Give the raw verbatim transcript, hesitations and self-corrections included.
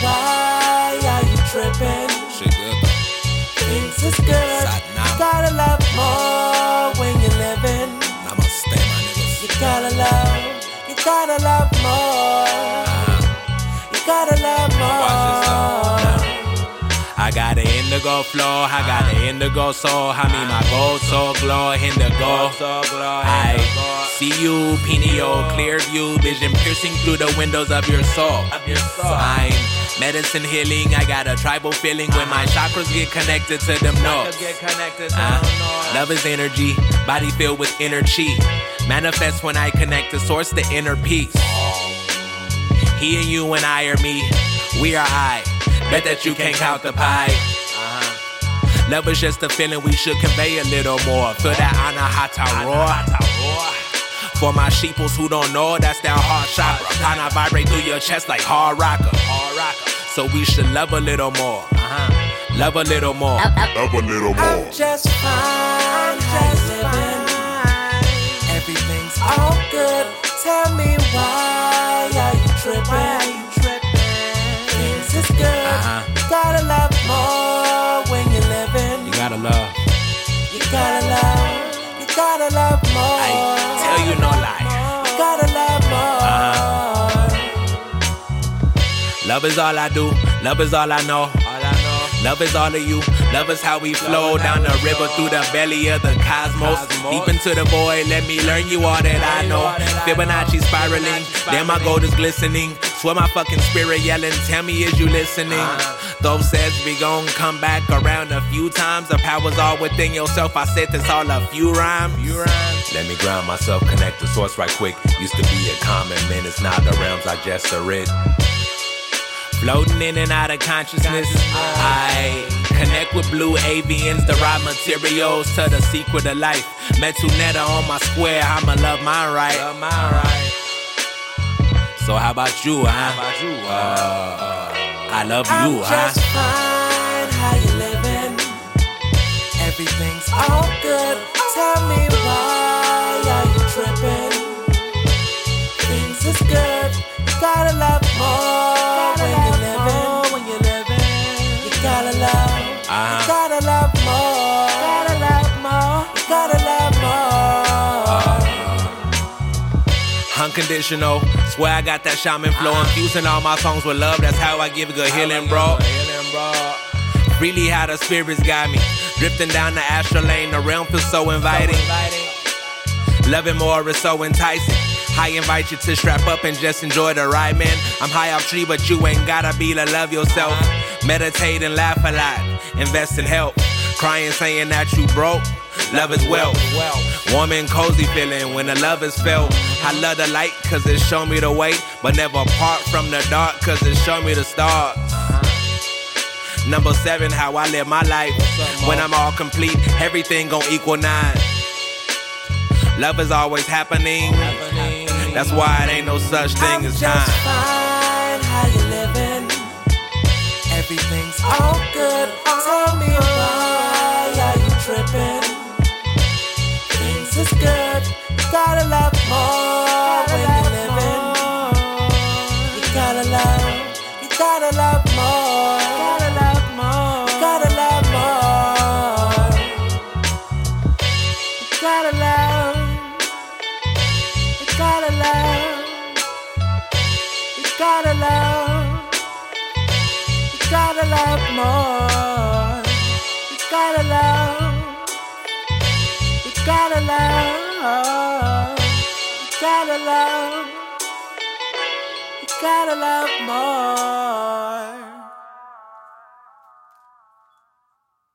Why are you tripping? Shit, good. Things is good. Gotta love more when you're living. Namaste, my niggas. You gotta love. You gotta love more. You gotta love more. I got an indigo flow. I got an indigo soul. I mean, my gold soul glow. Indigo. I. See you, pineal, clear view, vision piercing through the windows of your soul. Of your soul. I'm medicine healing, I got a tribal feeling when my chakras get connected to them nodes. Uh, love is energy, body filled with inner chi. Manifest when I connect the source, the inner peace. He and you and I are me, we are I. Bet that you can't count the pie. Love is just a feeling we should convey a little more. Feel that anahata roar. For my sheeples who don't know, that's that heart chakra. Kinda vibrate through your chest like hard rocker. Hard rocker. So we should love a little more. Uh-huh. Love a little more. Love a little more. I'm just fine, I'm just living. Fine. Everything's all good. Tell me why are you tripping? Why are you tripping? Things is good. Uh-huh. You gotta love more when you're living. You gotta love. You gotta love. You gotta love more. I- You know, like, you gotta love more. Uh-huh. Love is all I do. Love is all I know. All I know. Love is all of you. Love is how we flow down the river through the belly of the cosmos. Deep into the void, let me learn you all that I know. Fibonacci spiraling, then my gold is glistening. Swear my fucking spirit yelling, tell me is you listening? Though says we gon' come back around a few times. The power's all within yourself, I said this all a few rhymes. Let me ground myself, connect the source right quick. Used to be a common man, it's not the realms, I just are it. Floating in and out of consciousness, I connect with blue avians, the raw materials to the secret of life. Metunetta on my square, I'ma love mine right. Love mine right. So how about you, huh? How about you, uh, I love I'm you, huh? I'm just fine, how you living? Everything's all good. Tell me why are you tripping? Things is good. You gotta love more when you're living. Uh-huh. You gotta love more. You gotta love more. You gotta love more. Uh, unconditional. Swear I got that shaman flow. Uh-huh. Infusing all my songs with love. That's how I give good healing, bro. Healing, bro. Really how the spirits got me. Drifting down the astral lane. The realm feels so inviting. So inviting. Loving more is so enticing. I invite you to strap up and just enjoy the ride, man. I'm high off tree, but you ain't gotta be to love yourself. Uh-huh. Meditate and laugh a lot. Invest in help. Crying, saying that you broke. Love is wealth. Warm and cozy feeling when the love is felt. I love the light cause it show me the way, but never apart from the dark cause it show me the stars. Number seven, how I live my life. When I'm all complete, everything gon' equal nine. Love is always happening. That's why it ain't no such thing as time. I'm just fine, how you living? Everything's all good. Tell me why are you tripping? Things is good. You gotta love more when you're living. You gotta love. You gotta love more. You gotta love more. You gotta love more. You gotta love. You gotta love. You gotta love. You gotta love more. You gotta love. You gotta love. You gotta love. You gotta love more.